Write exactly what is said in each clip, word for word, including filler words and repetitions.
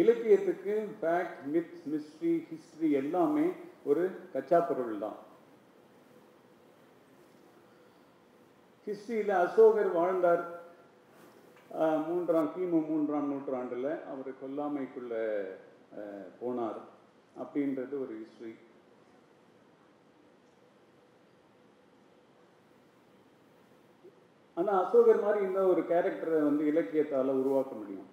இலக்கியத்துக்கு fact, myth, mystery, history எல்லாமே ஒரு கச்சா பொருள் தான். ஹிஸ்ட்ரியில் அசோகர் வாழ்ந்தார் மூன்றாம் கிமு மூன்றாம் நூற்றாண்டில். அவர் கொல்லாமைக்குள்ள போனார் அப்படின்றது ஒரு ஹிஸ்ட்ரி. ஆனால் அசோகர் மாதிரி இந்த ஒரு கேரக்டரை வந்து இலக்கியத்தால் உருவாக்க முடியும்.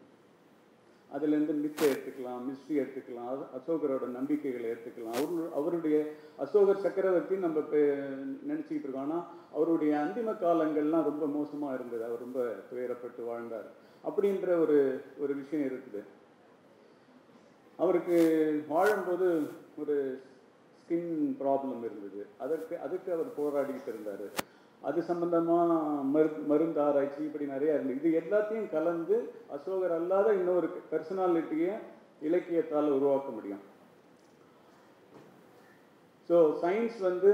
அதுலேருந்து மித்தை எடுத்துக்கலாம், மிஸ்ட்ரி எடுத்துக்கலாம், அசோகரோட நம்பிக்கைகளை எடுத்துக்கலாம். அவரு அவருடைய அசோகர் சக்கரவர்த்தி நம்ம நினச்சிக்கிட்டு இருக்கோம், ஆனால் அவருடைய அந்திம காலங்கள்லாம் ரொம்ப மோசமாக இருந்தது. அவர் ரொம்ப துயரப்பட்டு வாழ்ந்தார் அப்படின்ற ஒரு ஒரு விஷயம் இருக்குது. அவருக்கு வாழும்போது ஒரு ஸ்கின் ப்ராப்ளம் இருந்தது. அதற்கு அதுக்கு அவர் போராடிக்கிட்டு இருந்தார். அது சம்பந்தமாக மரு மருந்து ஆராய்ச்சி இப்படி நிறையா இருந்தது. இது எல்லாத்தையும் கலந்து அசோகர் அல்லாத இன்னொரு பர்சனாலிட்டியை இலக்கியத்தால் உருவாக்க முடியும். ஸோ சயின்ஸ் வந்து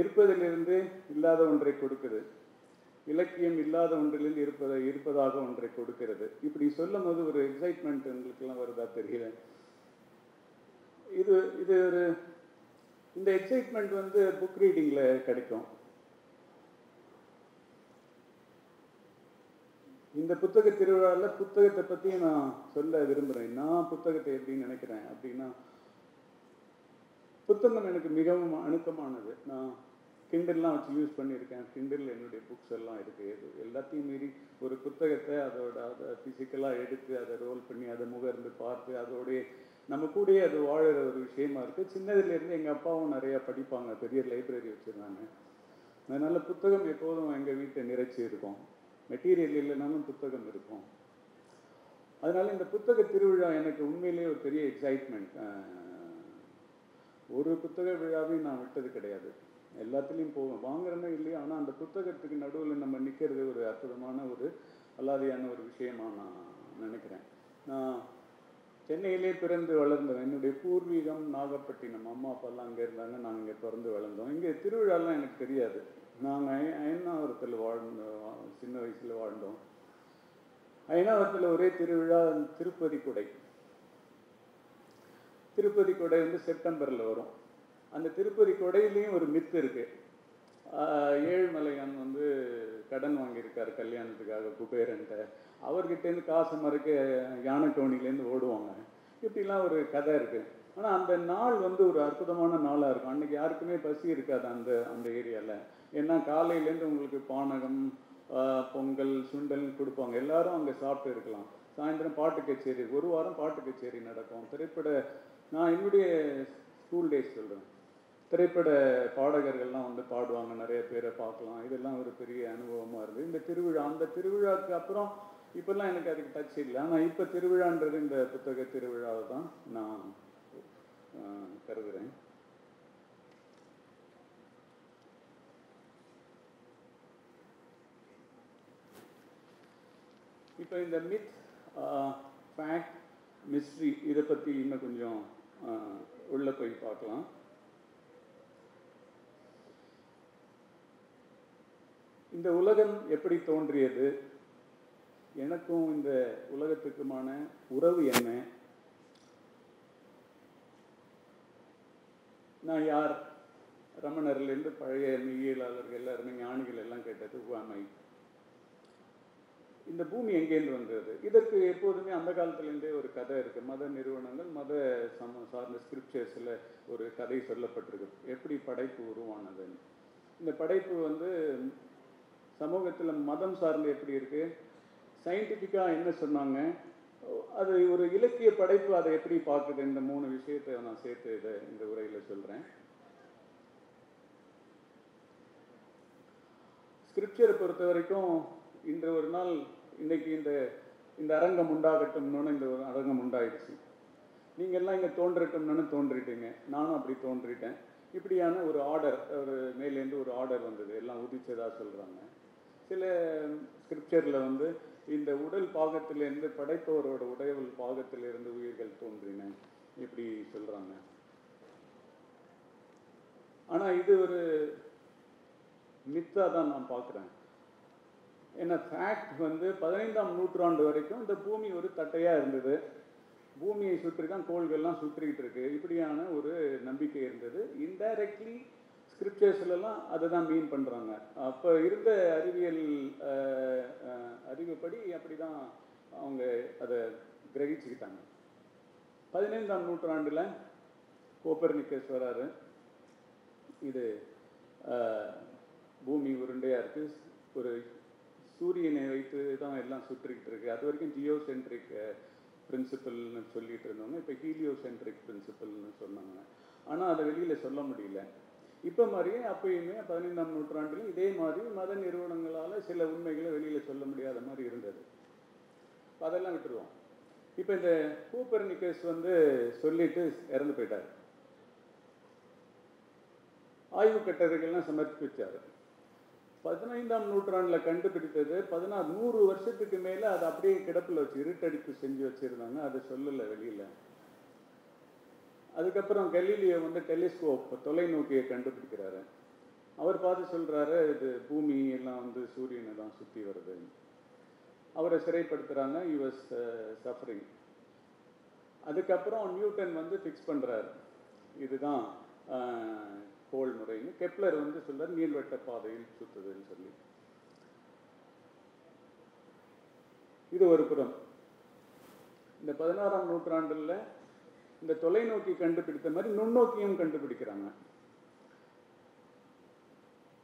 இருப்பதிலிருந்து இல்லாத ஒன்றை கொடுக்குது, இலக்கியம் இல்லாத ஒன்றிலிருந்து இருப்பதை இருப்பதாக ஒன்றை கொடுக்கிறது. இப்படி சொல்லும் போது ஒரு எக்ஸைட்மெண்ட் எங்களுக்கெல்லாம் வருதா தெரியல. இது இது ஒரு இந்த எக்ஸைட்மெண்ட் வந்து புக் ரீடிங்ல கிடைக்கும். இந்த புத்தக திருவிழாவில் புத்தகத்தை பற்றி நான் சொல்ல விரும்புகிறேன். நான் புத்தகத்தை எப்படி நினைக்கிறேன் அப்படின்னா, புத்தகம் எனக்கு மிகவும் அணுக்கமானது. நான் கிண்டல்லாம் வச்சு யூஸ் பண்ணியிருக்கேன். கிண்டல் என்னுடைய புக்ஸ் எல்லாம் இருக்குது. எல்லாத்தையும் மீறி ஒரு புத்தகத்தை அதோட அதை ஃபிசிக்கலாக எடுத்து அதை ரோல் பண்ணி அதை முகர்ந்து பார்த்து அதோடைய நம்ம கூடயே அது வாழற ஒரு விஷயமா இருக்குது. சின்னதுலேருந்து எங்கள் அப்பாவும் நிறையா படிப்பாங்க, பெரிய லைப்ரரி வச்சுருந்தாங்க. அதனால் புத்தகம் எப்போதும் எங்கள் வீட்டை நிறைச்சி இருக்கும். மெட்டீரியல் இல்லைனாலும் புத்தகம் இருக்கும். அதனால் இந்த புத்தக திருவிழா எனக்கு உண்மையிலேயே ஒரு பெரிய எக்ஸைட்மெண்ட். ஒரு புத்தக விழாவையும் நான் விட்டது கிடையாது. எல்லாத்துலேயும் போவோம், வாங்குறேன்னா இல்லையா. ஆனால் அந்த புத்தகத்துக்கு நடுவில் நம்ம நிற்கிறது ஒரு அற்புதமான ஒரு அல்லாதையான ஒரு விஷயமாக நான் நினைக்கிறேன். நான் சென்னையிலே பிறந்து வளர்ந்தோம். என்னுடைய பூர்வீகம் நாகப்பட்டினம். அம்மா அப்பெல்லாம் அங்கே இருந்தாங்க, நாங்கள் இங்கே பிறந்து வளர்ந்தோம். இங்கே திருவிழாலாம் எனக்கு தெரியாது. நாங்கள் அயனாவரத்தில் வாழ்ந்தோம், சின்ன வயசில் வாழ்ந்தோம். அயனாவரத்தில் ஒரே திருவிழா திருப்பதி கொடை. திருப்பதி கொடை வந்து செப்டம்பரில் வரும். அந்த திருப்பதி கொடையிலையும் ஒரு மித்து இருக்குது. ஏழுமலையான் வந்து கடன் வாங்கியிருக்காரு கல்யாணத்துக்காக குபேரன்ட்ட. அவர்கிட்டேருந்து காசு மறுக்க யானை டோனிலேருந்து ஓடுவாங்க. இப்படிலாம் ஒரு கதை இருக்குது. ஆனால் அந்த நாள் வந்து ஒரு அற்புதமான நாளாக இருக்கும். அன்றைக்கி யாருக்குமே பசி இருக்காது அந்த அந்த ஏரியாவில். ஏன்னா காலையிலேருந்து உங்களுக்கு பானகம், பொங்கல், சுண்டல்னு கொடுப்பாங்க. எல்லாரும் அங்கே சாப்பிட்டு இருக்கலாம். சாயந்தரம் பாட்டு கச்சேரி, ஒரு வாரம் பாட்டு கச்சேரி நடக்கும். திரைப்பட, நான் என்னுடைய ஸ்கூல் டேஸ் சொல்கிறேன், திரைப்பட பாடகர்கள்லாம் வந்து பாடுவாங்க, நிறைய பேரை பார்க்கலாம். இதெல்லாம் ஒரு பெரிய அனுபவமாக இருக்குது இந்த திருவிழா. அந்த திருவிழாவுக்கு அப்புறம் இப்போல்லாம் எனக்கு அதுக்கு டச் இல்லை. ஆனால் இப்போ திருவிழான்றது இந்த புத்தக திருவிழாவை தான் நான் கருதுகிறேன். இப்போ இந்த மித், ஃபேக்ட், மிஸ்ட்ரி இதை பற்றி இன்னும் கொஞ்சம் உள்ளே போய் பார்க்கலாம். இந்த உலகம் எப்படி தோன்றியது, எனக்கும் இந்த உலகத்துக்குமான உறவு என்ன, நான் யார், ரமணர்லேருந்து பழைய மெய்யியலாளர்கள் எல்லாருமே ஞானிகள் எல்லாம் கேட்டது உவமை, இந்த பூமி எங்கேருந்து வந்தது. இதற்கு எப்போதுமே அந்த காலத்துலேருந்தே ஒரு கதை இருக்குது. மத நிறுவனங்கள், மத சம சார்ந்த ஸ்கிரிப்சர்ஸில் ஒரு கதை சொல்லப்பட்டிருக்கு, எப்படி படைப்பு உருவானதுன்னு. இந்த படைப்பு வந்து சமூகத்தில் மதம் சார்ந்து எப்படி இருக்குது, சயின்டிஃபிக்காக என்ன சொன்னாங்க, அது ஒரு இலக்கிய படைப்பு அதை எப்படி பார்க்குது, இந்த மூணு விஷயத்தை நான் சேர்த்து இதை இந்த உரையில் சொல்கிறேன். ஸ்கிரிப்சரை பொறுத்த வரைக்கும் இன்று ஒரு நாள், இன்றைக்கி இந்த இந்த அரங்கம் உண்டாகட்டும்னு இந்த ஒரு அரங்கம் உண்டாயிடுச்சு. நீங்கள்லாம் இங்கே தோன்றட்டும்னு தோன்றிட்டீங்க, நானும் அப்படி தோன்றிட்டேன். இப்படியான ஒரு ஆர்டர், ஒரு மேலேருந்து ஒரு ஆர்டர் வந்தது, எல்லாம் உதிச்சதாக சொல்கிறாங்க. சில ஸ்கிரிப்சரில் வந்து இந்த உடல் பாகத்திலேருந்து படைத்தவரோட உடல் பாகத்திலிருந்து உயிர்கள் தோன்றின இப்படி சொல்கிறாங்க. ஆனால் இது ஒரு மித்தாக தான் நான் பார்க்குறேன். என்ன ஃபேக்ட் வந்து பதினைந்தாம் நூற்றாண்டு வரைக்கும் இந்த பூமி ஒரு தட்டையாக இருந்தது, பூமியை சுற்றி தான் கோள்கள்லாம் சுற்றிக்கிட்டு இருக்கு, இப்படியான ஒரு நம்பிக்கை இருந்தது. இன்டைரக்ட்லி ஸ்கிரிப்சர்ஸ்லாம் அதை தான் மீன் பண்ணுறாங்க. அப்போ இருந்த அறிவியல் அறிவுப்படி அப்படி தான் அவங்க அதை கிரகிச்சுக்கிட்டாங்க. பதினைந்தாம் நூற்றாண்டில் கோப்பர்னிக்கஸ் வராரு. இது பூமி உருண்டையாக இருக்குது, ஒரு சூரியனை வைத்து தான் எல்லாம் சுற்றிக்கிட்டு இருக்குது. அது வரைக்கும் ஜியோ சென்ட்ரிக் பிரின்சிபல்னு சொல்லிகிட்டு இருந்தவங்க இப்போ ஹீலியோ சென்ட்ரிக் பிரின்சிபல்னு சொன்னாங்க. ஆனால் அதை வெளியில் சொல்ல முடியல. இப்போ மாதிரியே அப்பயுமே பதினைந்தாம் நூற்றாண்டுலையும் இதே மாதிரி மத நிறுவனங்களால் சில உண்மைகளை வெளியில் சொல்ல முடியாத மாதிரி இருந்தது. அதெல்லாம் விட்டுருவோம். இப்போ இந்த கூப்பர்னிக்கஸ் வந்து சொல்லிட்டு இறந்து போயிட்டார். ஆய்வு கட்டுரைகள்லாம் சமர்ப்பிச்சார். பதினைந்தாம் நூற்றாண்டில் கண்டுபிடித்தது பதினாறு நூறு வருஷத்துக்கு மேலே அதை அப்படியே கிடப்பில் வச்சு இருட்டடிப்பு செஞ்சு வச்சுருந்தாங்க, அதை சொல்லலை வெளியில். அதுக்கப்புறம் கலீலியோ வந்து டெலிஸ்கோப் தொலைநோக்கியை கண்டுபிடிக்கிறாரு. அவர் பார்த்து சொல்கிறாரு இது பூமி எல்லாம் வந்து சூரியனை தான் சுற்றி வருது. அவரை சிறைப்படுத்துகிறாங்க, யூஎஸ் சஃபரிங். அதுக்கப்புறம் நியூட்டன் வந்து ஃபிக்ஸ் பண்ணுறாரு இதுதான் கோள் முறைன்னு. கெப்லர் வந்து சொல்றார் நீள்வட்ட பாதையில் சுற்றுதுன்னு சொல்லி. இது ஒரு புறம். இந்த பதினாறாம் நூற்றாண்டுல இந்த தொலைநோக்கி கண்டுபிடித்த மாதிரி நுண்ணோக்கியும் கண்டுபிடிக்கிறாங்க.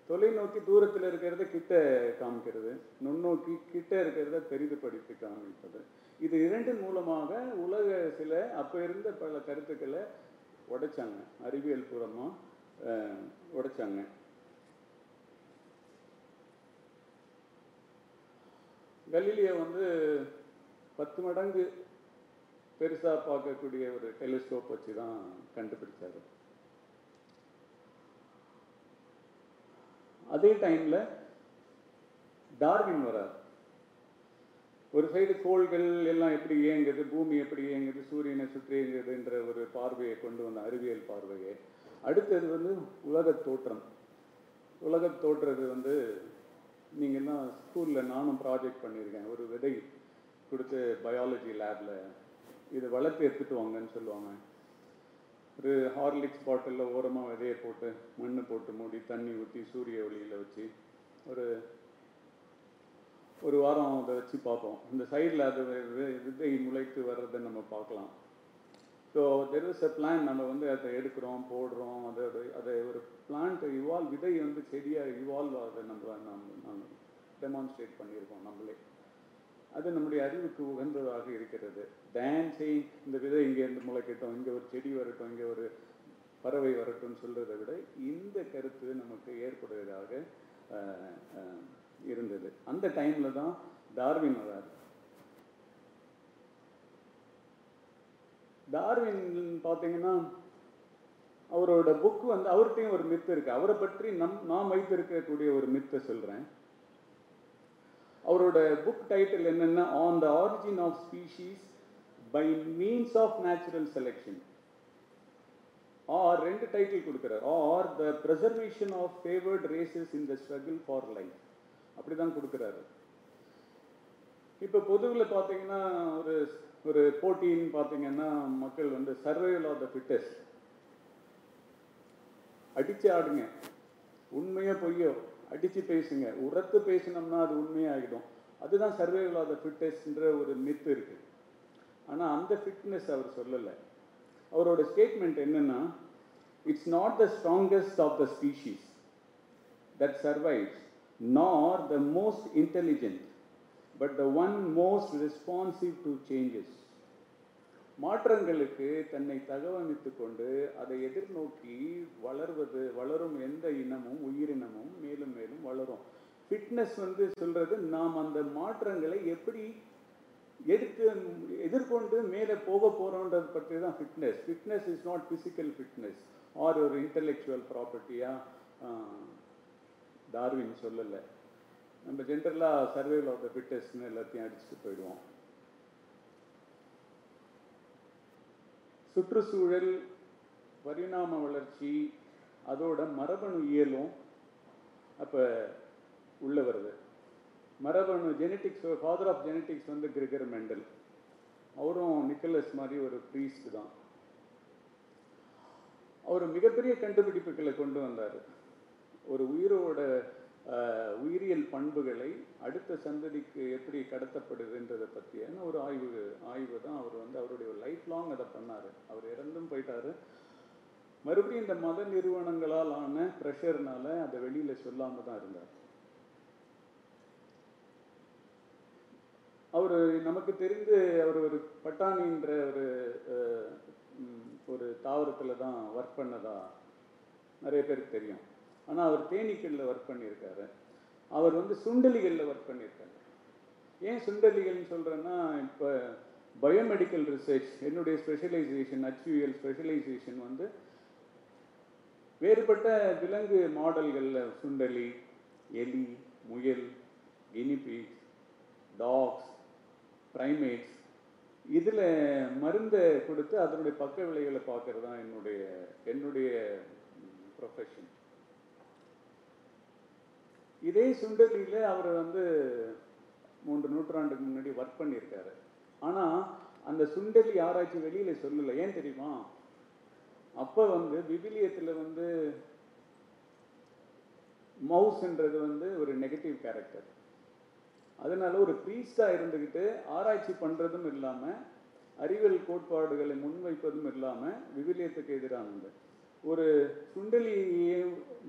தொலைநோக்கி தூரத்தில் இருக்கிறத கிட்ட காமிக்கிறது, நுண்ணோக்கி கிட்ட இருக்கிறத பெரிதுபடுத்தி காமிப்பது. இது இரண்டின் மூலமாக உலக சில அப்போ இருந்த பல கருத்துக்களை உடைச்சாங்க, அறிவியல் பூர்வமா உடைச்சாங்க. கலீலியோ வந்து பத்து மடங்கு பெருசாக பார்க்கக்கூடிய ஒரு டெலிஸ்கோப் வச்சு தான் கண்டுபிடிச்சாரு. அதே டைமில் டார்வின் வரார். ஒரு சைடு கோள்கள் எல்லாம் எப்படி இயங்குது, பூமி எப்படி இயங்குது, சூரியனை சுற்றி இயங்குதுன்ற ஒரு பார்வையை கொண்டு வந்த அறிவியல் பார்வையை. அடுத்தது வந்து உலக தோற்றம். உலக தோற்றது வந்து நீங்கள் தான் ஸ்கூலில் நானும் ப்ராஜெக்ட் பண்ணியிருக்கேன். ஒரு விதை கொடுத்து பயாலஜி லேபில் இது வளர்த்து எடுத்துட்டு வாங்கன்னு சொல்லுவாங்க. ஒரு ஹார்லிக்ஸ் பாட்டிலில் ஓரமாக விதையை போட்டு மண் போட்டு மூடி தண்ணி ஊற்றி சூரிய ஒளியில் வச்சு ஒரு ஒரு வாரம் அதை வச்சு பார்ப்போம். இந்த சைடில் அது விதை முளைத்து வர்றதை நம்ம பார்க்கலாம். So there is a plan. நம்ம வந்து அதை எடுக்கிறோம், போடுறோம், அதை அதை ஒரு பிளான்ட் இவால்வ் விதை வந்து செடியாக இவால்வ் ஆகுது. நம்ம நம்ம டெமான்ஸ்ட்ரேட் பண்ணியிருக்கோம் நம்மளே. அது நம்முடைய அறிவுக்கு உகந்ததாக இருக்கிறது. டான்ஸை இந்த விதை இங்கேருந்து முளைக்கட்டும், இங்கே ஒரு செடி வரட்டும், இங்கே ஒரு பறவை வரட்டும்னு சொல்கிறத விட இந்த கருத்து நமக்கு ஏற்படுவதாக இருந்தது. அந்த டைமில் தான் டார்வின் வராது. டார்வின் பார்த்தீங்கன்னா அவரோட புக்கு வந்து அவர்கிட்டையும் ஒரு மித்து இருக்குது. அவரை பற்றி நம் நாம் வைத்திருக்கக்கூடிய ஒரு மித்தை சொல்கிறேன். அவரோட புக் டைட்டில் என்னென்னா on the origin of species by means of natural selection. Or ரெண்டு டைட்டில் கொடுக்குறார். Or the preservation of favoured races in the struggle for life அப்படி தான் கொடுக்குறாரு. இப்போ பொதுவில் பார்த்தீங்கன்னா ஒரு ஒரு போட்டின்னு பார்த்தீங்கன்னா மக்கள் வந்து சர்வைவல் ஆஃப் த ஃபிட்டஸ்ட், அடித்து ஆடுங்க, உண்மையோ பொய்யோ அடித்து பேசுங்க, உரத்து பேசினோம்னா அது உண்மையாகிடும், அதுதான் சர்வைவல் ஆஃப் த ஃபிட்டஸ்ட்ன்ற ஒரு மித்து இருக்குது. ஆனால் அந்த ஃபிட்னஸ் அவர் சொல்லலை. அவரோட ஸ்டேட்மெண்ட் என்னென்னா it's not the strongest of the species that survives nor the most intelligent but the one most responsive to changes. மாற்றங்களுக்கு தன்னை தகவமைத்து கொண்டு அதை எதிர்நோக்கி வளர்வது வளரும் எந்த இனமும் உயிரினமும் மேலும் மேலும் வளரும். ஃபிட்னஸ் வந்து சொல்றது நாம் அந்த மாற்றங்களை எப்படி எதிர்த்து எதிர்கொண்டு மேலே போக போறோன்றது பற்றி தான் fitness. Fitness is not physical fitness or ஒரு இன்டலெக்சுவல் ப்ராப்பர்ட்டியா டார்வின் சொல்லலை. நம்ம ஜென்ரலாக சர்வைவல் ஆஃப் த ஃபிட்டஸ்ட்னு எல்லாத்தையும் அடிச்சுட்டு போயிடுவோம். சுற்றுச்சூழல் பரிணாம வளர்ச்சி அதோட மரபணு இயலும் அப்போ உள்ள வருது. மரபணு ஜெனட்டிக்ஸ் ஃபாதர் ஆஃப் ஜெனட்டிக்ஸ் வந்து கிரிகர் மெண்டல். அவரும் நிக்கலஸ் மாதிரி ஒரு ப்ரீஸ்ட் தான். அவர் மிகப்பெரிய கண்டுபிடிப்புகளை கொண்டு வந்தார். ஒரு உயிரோட உயிரியல் பண்புகளை அடுத்த சந்ததிக்கு எப்படி கடத்தப்படுதுன்றதை பற்றியான ஒரு ஆய்வு ஆய்வு தான் அவர் வந்து அவருடைய லைஃப் லாங் அதை பண்ணார். அவர் இறந்தும் போயிட்டார். மறுபடியும் இந்த மத நிறுவனங்களால் ஆன ப்ரெஷர்னால அதை வெளியில் சொல்லாமல் தான் இருந்தார். அவர் நமக்கு தெரிந்து அவர் ஒரு பட்டாணின்ற ஒரு ஒரு தாவரத்தில் தான் ஒர்க் பண்ணதா நிறைய பேருக்கு தெரியும். ஆனால் அவர் தேனீக்களில் ஒர்க் பண்ணியிருக்காரு. அவர் வந்து சுண்டலிகளில் ஒர்க் பண்ணியிருக்காரு. ஏன் சுண்டலிகள்னு சொல்கிறேன்னா, இப்போ பயோமெடிக்கல் ரிசர்ச் என்னுடைய ஸ்பெஷலைசேஷன், அச்சுவியல் ஸ்பெஷலைசேஷன் வந்து வேறுபட்ட விலங்கு மாடல்களில் சுண்டலி, எலி, முயல், கினிபிக்ஸ், டாக்ஸ், ப்ரைமேட்ஸ் இதில் மருந்தை கொடுத்து அதனுடைய பக்க விளைவுகளை பார்க்கறது தான் என்னுடைய என்னுடைய ப்ரொஃபஷன். இதே சுண்டலியில் அவர் வந்து மூன்று நூற்றாண்டுக்கு முன்னாடி ஒர்க் பண்ணியிருக்காரு. ஆனால் அந்த சுண்டலி ஆராய்ச்சி வெளியில் சொல்லலை. ஏன் தெரியுமா? அப்போ வந்து விபிலியத்தில் வந்து மவுஸ்ன்றது வந்து ஒரு நெகட்டிவ் கேரக்டர். அதனால ஒரு ப்ரீஸ்டாக இருந்துக்கிட்டு ஆராய்ச்சி பண்ணுறதும் இல்லாமல் அறிவியல் கோட்பாடுகளை முன்வைப்பதும் இல்லாமல் விவிலியத்துக்கு எதிரானது ஒரு சுண்டலி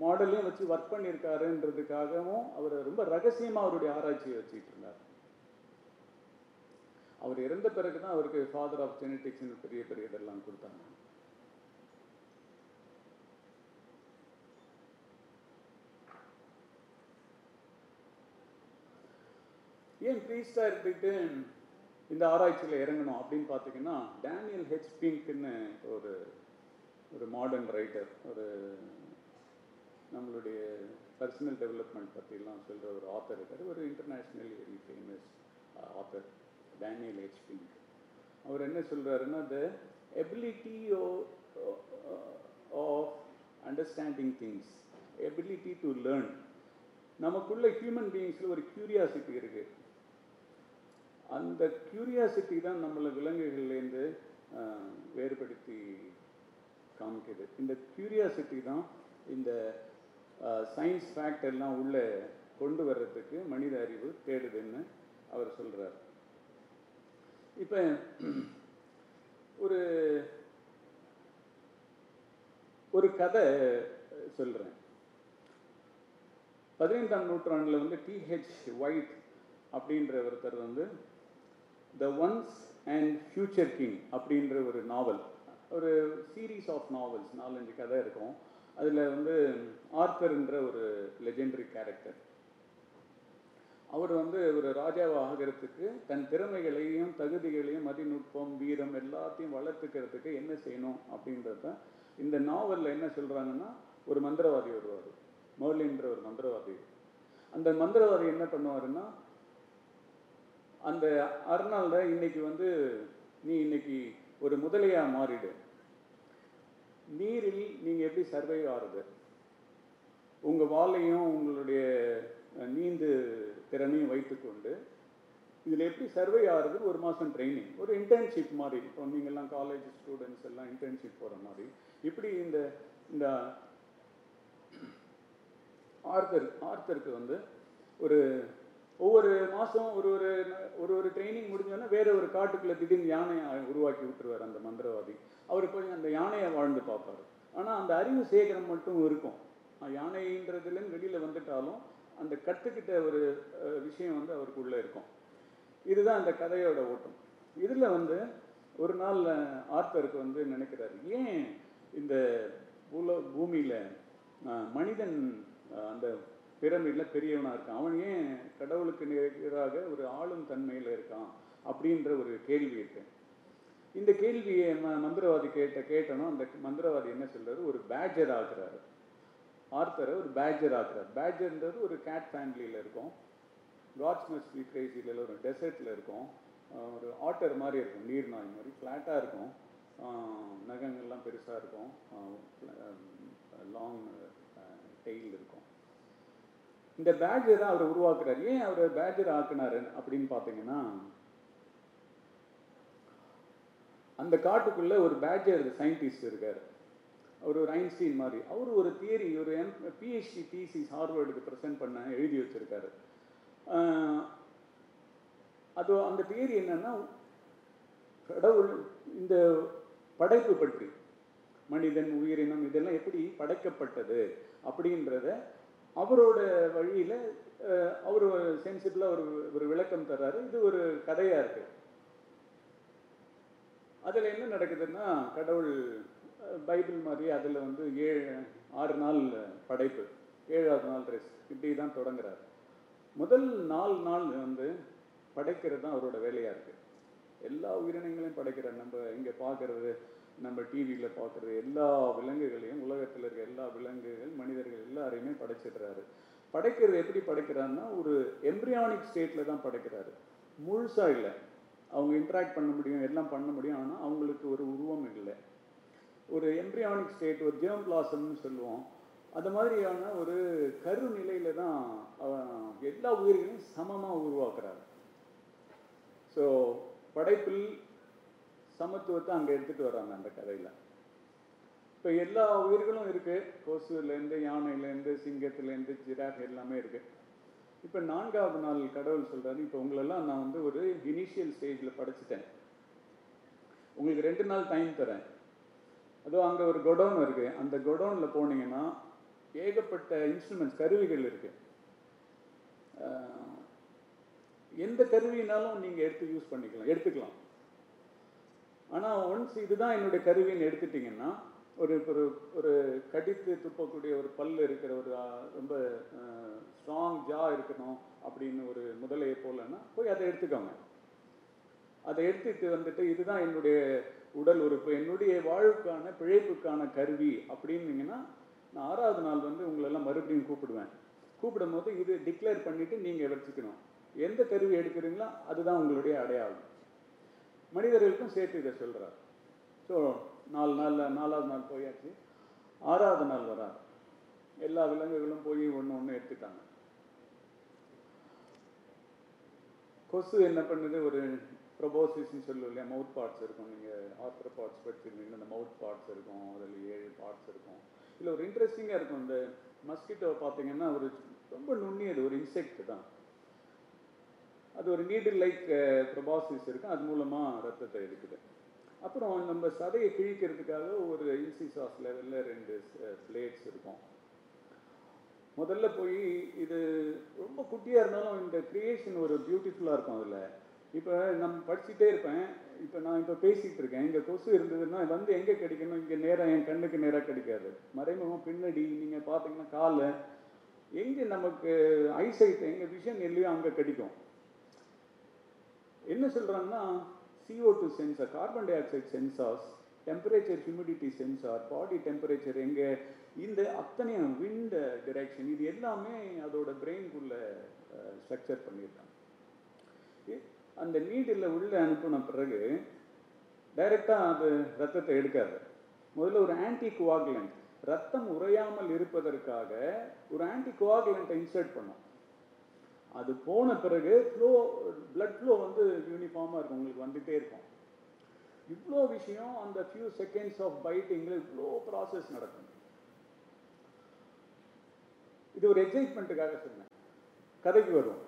மாடலையும் வச்சு ஒர்க் பண்ணியிருக்காருன்றதுக்காகவும் அவர் ரொம்ப ரகசியமாக அவருடைய ஆராய்ச்சியை வச்சுக்கிட்டு இருந்தார். அவர் இறந்த பிறகு தான் அவருக்கு ஃபாதர் ஆஃப் ஜெனட்டிக்ஸ்னு பெரிய பெரிய இதெல்லாம் கொடுத்தாங்க. ஏன் ப்ரீஸ்டாக இருந்துக்கிட்டு இந்த ஆராய்ச்சியில் இறங்கணும் அப்படின்னு பார்த்தீங்கன்னா, டேனியல் ஹெச் பிங்க்னு ஒரு ஒரு மாடர்ன் ரைட்டர், ஒரு நம்மளுடைய பர்சனல் டெவலப்மெண்ட் பற்றிலாம் சொல்கிற ஒரு ஆத்தர் இருக்கார். ஒரு international very famous author Daniel H Pink. அவர் என்ன சொல்கிறாருன்னா, the ability of understanding things, ability to learn. நமக்குள்ள ஹியூமன் பீயிங்ஸில் ஒரு க்யூரியாசிட்டி இருக்குது. அந்த க்யூரியாசிட்டி தான் நம்மளை விலங்குகள்லேருந்து வேறுபடுத்தி காமிக்குது. இந்த க்யூரியாசிட்டி தான் இந்த சயின்ஸ் ஃபேக்ட் எல்லாம் உள்ளே கொண்டு வர்றதுக்கு மனித அறிவு தேடுதுன்னு அவர் சொல்கிறார். இப்போ ஒரு ஒரு கதை சொல்கிறேன். பதினைந்தாம் நூற்றாண்டில் வந்து டிஹெச் ஒயிட் அப்படின்ற ஒருத்தர் வந்து the once and future king அப்படின்ற ஒரு நாவல், ஒரு சீரீஸ் ஆஃப் நாவல்ஸ், நாலஞ்சு கதை இருக்கும். அதில் வந்து ஆர்த்தர்ன்ற ஒரு லெஜெண்டரி கேரக்டர், அவர் வந்து ஒரு ராஜாவாகிறதுக்கு தன் திறமைகளையும் தகுதிகளையும் மதிநுட்பம் வீரம் எல்லாத்தையும் வளர்த்துக்கிறதுக்கு என்ன செய்யணும் அப்படின்றத இந்த நாவலில் என்ன சொல்கிறாங்கன்னா, ஒரு மந்திரவாதி வருவார், மெர்லின்ற ஒரு மந்திரவாதி. அந்த மந்திரவாதி என்ன பண்ணுவாருன்னா, அந்த அர்னால்ட இன்னைக்கு வந்து நீ இன்னைக்கு ஒரு முதலையாக மாறிடு, நீரில் நீங்கள் எப்படி சர்வைவ் ஆகுது, உங்கள் வாலையும் உங்களுடைய நீந்து திறனையும் வைத்துக்கொண்டு இதில் எப்படி சர்வை ஆகுதுன்னு ஒரு மாதம் ட்ரைனிங், ஒரு இன்டர்ன்ஷிப் மாதிரி. இப்போ நீங்கள்லாம் காலேஜ் ஸ்டூடெண்ட்ஸ் எல்லாம் இன்டர்ன்ஷிப் போகிற மாதிரி இப்படி இந்த இந்த ஆர்த்தர் ஆர்த்தருக்கு வந்து ஒரு ஒவ்வொரு மாதம் ஒரு ஒரு ஒரு ஒரு ட்ரைனிங் முடிஞ்சோன்னா வேற ஒரு காட்டுக்குள்ளே திடீர்னு யானையை உருவாக்கி விட்டுருவார் அந்த மந்திரவாதி. அவர் போய் அந்த யானையை வாழ்ந்து பார்ப்பார். ஆனால் அந்த அறிவு சேகரம் மட்டும் இருக்கும். யானைன்றதுலேருந்து வெளியில் வந்துட்டாலும் அந்த கற்றுக்கிட்ட ஒரு விஷயம் வந்து அவருக்குள்ளே இருக்கும். இதுதான் அந்த கதையோட ஓட்டம். இதில் வந்து ஒரு நாள் ஆர்த்தருக்கு வந்து நினைக்கிறாரு, ஏன் இந்த பூமியில் மனிதன் அந்த பிரமிடில் பெரியவனாக இருக்கான், அவன் ஏன் கடவுளுக்கு நிகராக ஒரு ஆளும் தன்மையில் இருக்கான் அப்படின்ற ஒரு கேள்வி இருக்கு. இந்த கேள்வியை மந்திரவாதி கேட்ட கேட்டனும் அந்த மந்திரவாதி என்ன சொல்றாரு, ஒரு பேட்ஜர் ஆகிறாரு ஆர்த்தரை, ஒரு பேட்ஜர் ஆகிறார். பேட்ஜர்ன்றது ஒரு கேட் ஃபேமிலியில் இருக்கும், காட்ஸ் மஸ்ட் பீ கிரேசியில் ஒரு டெசர்ட்டில் இருக்கும், ஒரு ஆட்டர் மாதிரி இருக்கும், நீர் நாய் மாதிரி ஃப்ளாட்டாக இருக்கும், நகங்கள்லாம் பெருசாக இருக்கும், லாங் டெயில் இருக்கும். இந்த பேட்ஜரை தான் அவர் உருவாக்குறாரு. ஏன் அவர் பேட்ஜர் ஆக்குனாரு அப்படின்னு பார்த்தீங்கன்னா, அந்த காட்டுக்குள்ளே ஒரு பேட்ஜர் சயின்டிஸ்ட் இருக்கார். அவர் ஒரு ஐன்ஸ்டீன் மாதிரி. அவர் ஒரு தியரி, ஒரு எம் பிஹெச்டி தீசிஸ் ஹார்வர்டுக்கு ப்ரெசென்ட் பண்ண எழுதி வச்சுருக்காரு. அது அந்த தியரி என்னென்னா, கடவுள் இந்த படைப்பு பற்றி, மனிதன் உயிரினம் இதெல்லாம் எப்படி படைக்கப்பட்டது அப்படின்றத அவரோட வழியில் அவர் சென்சிபிளாக ஒரு ஒரு விளக்கம் தர்றாரு. இது ஒரு கதையாக இருக்குது. அதில் என்ன நடக்குதுன்னா, கடவுள் பைபிள் மாதிரி அதில் வந்து ஏழு ஆறு நாள் படைப்பு, ஏழாவது நாள் ரெஸ்ட், இப்படி தான் தொடங்குறாரு. முதல் நாலு நாள் வந்து படைக்கிறது தான் அவரோட வேலையாக இருக்குது. எல்லா உயிரினங்களையும் படைக்கிறார். நம்ம இங்கே பார்க்குறது, நம்ம டிவியில் பார்க்குறது எல்லா விலங்குகளையும், உலகத்தில் இருக்க எல்லா விலங்குகள், மனிதர்கள் எல்லாரையுமே படைச்சிடுறாரு. படைக்கிறது எப்படி படைக்கிறாருன்னா, ஒரு எம்ப்ரியானிக் ஸ்டேட்டில் தான் படைக்கிறாரு. முழுசாக இல்லை. அவங்க இன்ட்ராக்ட் பண்ண முடியும், எல்லாம் பண்ண முடியும், ஆனால் அவங்களுக்கு ஒரு உருவம் இல்லை. ஒரு எம்ப்ரியானிக் ஸ்டேட், ஒரு ஜெர்ம் பிளாசம்னு சொல்லுவோம், அது மாதிரியான ஒரு கரு நிலையில தான் எல்லா உயிர்களையும் சமமாக உருவாக்குறாரு. ஸோ படைப்பில் சமத்துவத்தை அங்கே எடுத்துகிட்டு வர்றாங்க அந்த கதையில். இப்போ எல்லா உயிர்களும் இருக்குது. கொசுலேருந்து, யானையிலேருந்து, சிங்கத்துலேருந்து, ஜிராஃப் எல்லாமே இருக்குது. இப்போ நான்காவது நாள் கடவுள் சொல்கிறாரு, இப்போ உங்களெல்லாம் நான் வந்து ஒரு இனிஷியல் ஸ்டேஜில் படைச்சிட்டேன், உங்களுக்கு ரெண்டு நாள் டைம் தரேன். அதுவும் அங்கே ஒரு கொடவுன் இருக்குது. அந்த கொடவுனில் போனீங்கன்னா ஏகப்பட்ட இன்ஸ்ட்ருமெண்ட்ஸ், கருவிகள் இருக்குது. எந்த கருவினாலும் நீங்கள் எடுத்து யூஸ் பண்ணிக்கலாம், எடுத்துக்கலாம். ஆனால் ஒன்ஸ் இதுதான் என்னுடைய கருவின்னு எடுத்துட்டிங்கன்னா, ஒரு ஒரு ஒரு கடித்து துப்பக்கூடிய ஒரு பல் இருக்கிற, ஒரு ரொம்ப ஸ்ட்ராங் ஜா இருக்கணும் அப்படின்னு ஒரு முதலையை போலன்னா போய் அதை எடுத்துக்கோங்க. அதை எடுத்துட்டு வந்துட்டு இதுதான் என்னுடைய உடல் உறுப்பு, என்னுடைய வாழ்வுக்கான பிழைப்புக்கான கருவி அப்படின்னீங்கன்னா, நான் ஆறாவது நாள் வந்து உங்களெல்லாம் மறுபடியும் கூப்பிடுவேன். கூப்பிடும் போது இது டிக்ளேர் பண்ணிவிட்டு நீங்கள் வச்சுக்கணும். எந்த கருவி எடுக்கிறீங்களோ அதுதான் உங்களுடைய அடையாளம். மனிதர்களுக்கும் சேர்த்து இதை சொல்கிறார். ஸோ நாலு நாளில் நாலாவது நாள் போயாச்சு. ஆறாவது நாள் வராது. எல்லா விலங்குகளும் போய் ஒன்று ஒன்று எடுத்துட்டாங்க. கொசு என்ன பண்ணுது, ஒரு ப்ரொபோசிஸ்ன்னு சொல்லுவோம் இல்லையா, மவுத் பார்ட்ஸ் இருக்கும். நீங்கள் ஆர்த்தர் பார்ட்ஸ் படிச்சிருந்தீங்கன்னா அந்த மவுத் பார்ட்ஸ் இருக்கும், அதில் ஏழு பார்ட்ஸ் இருக்கும். இல்லை ஒரு இன்ட்ரெஸ்டிங்காக இருக்கும். இந்த மஸ்கிட்டோவை பார்த்தீங்கன்னா ஒரு ரொம்ப நுண்ணியது, ஒரு இன்செக்ட் தான். அது ஒரு நீடில் லைக் ப்ரொபாசிஸ் இருக்கும், அது மூலமாக ரத்தத்தை எடுக்குது. அப்புறம் நம்ம சதையை கிழிக்கிறதுக்காக ஒரு இன்சிசாஸ் லெவலில் ரெண்டு பிளேட்ஸ் இருக்கும். முதல்ல போய் இது ரொம்ப குட்டியாக இருந்தாலும் இந்த கிரியேஷன் ஒரு பியூட்டிஃபுல்லாக இருக்கும். அதில் இப்போ நம்ம படிச்சுட்டே இருப்பேன். இப்போ நான் இப்போ பேசிகிட்டு இருக்கேன். இங்கே கொசு இருந்ததுன்னா வந்து எங்கே கிடைக்கணும், இங்கே நேராக என் கண்ணுக்கு நேராக கிடைக்காது, மறைமுகம் பின்னாடி. நீங்கள் பார்த்தீங்கன்னா காலை எங்கே நமக்கு ஐசைட், எங்கள் விஷன் எல்லையோ அங்கே கிடைக்கும். என்ன சொல்கிறாங்கன்னா, C O two sensor, carbon dioxide sensors, temperature, humidity sensor, body temperature, எங்கே இந்த அத்தனை விண்ட் டிரெக்ஷன், இது எல்லாமே அதோட பிரெயின்குள்ளே ஸ்ட்ரக்சர் பண்ணியிருக்காங்க. அந்த நீடில் உள்ளே அனுப்பின பிறகு டைரெக்டாக அது ரத்தத்தை எடுக்காது. முதல்ல ஒரு ஆன்டி குவாகுலண்ட், ரத்தம் உறையாமல் இருப்பதற்காக ஒரு ஆன்டி குவாகுலண்ட்டை இன்சர்ட் பண்ணோம். அது போன பிறகு ஃப்ளோ, பிளட் ஃப்ளோ வந்து யூனிஃபார்மாக இருக்கும், உங்களுக்கு வந்துகிட்டே இருக்கும். இவ்வளோ விஷயம் அந்த ஃபியூ செகண்ட்ஸ் ஆஃப் பைட்டிங்கில் இவ்வளோ ப்ராசஸ் நடக்கும். இது ஒரு எக்ஸைட்மெண்ட்டுக்காக சொன்னேன், கதைக்கு வரும்.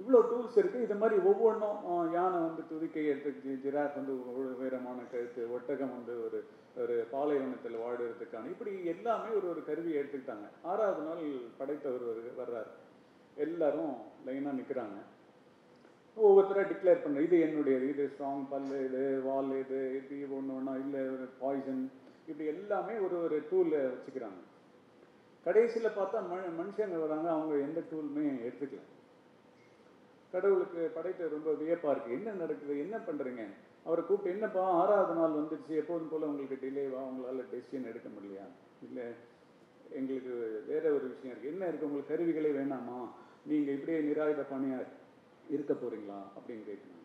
இவ்வளோ டூல்ஸ் இருக்குது. இது மாதிரி ஒவ்வொன்றும், யானை வந்து துதிக்கை எடுத்து, ஜிராஃப் வந்து உயரமான கழுத்து, ஒட்டகம் வந்து ஒரு ஒரு பாலைவனத்தில் வாடுறதுக்கான, இப்படி எல்லாமே ஒரு ஒரு கருவியை எடுத்துக்கிட்டாங்க. ஆறாவது நாள் படைத்தவர் வர்றாரு. எல்லாரும் லைனாக நிற்கிறாங்க. ஒவ்வொருத்தராக டிக்ளேர் பண்ண, இது என்னுடைய, இது ஸ்ட்ராங் பல், இது வால், இது இது ஒன்று ஒன்றா, இல்லை ஒரு பாய்சன், இப்படி எல்லாமே ஒரு ஒரு டூலில் வச்சுக்கிறாங்க. கடைசியில் பார்த்தா ம மனுஷங்க வராங்க, அவங்க எந்த டூலுமே எடுத்துக்கல. கடவுளுக்கு படைத்த ரொம்ப வியப்பாக இருக்குது. என்ன நடக்குது, என்ன பண்ணுறீங்க? அவரை கூப்பிட்டு, என்னப்பா ஆறாவது நாள் வந்துடுச்சு, எப்போதும் போல் உங்களுக்கு டிலேவா, அவங்களால டெசிஷன் எடுக்க முடியலையா? இல்லை எங்களுக்கு வேற ஒரு விஷயம் இருக்குது. என்ன இருக்குது, உங்களுக்கு கருவிகளே வேணாமா, நீங்கள் இப்படியே நிராயுத பணியாக இருக்க போகிறீங்களா அப்படின்னு கேட்கணும்.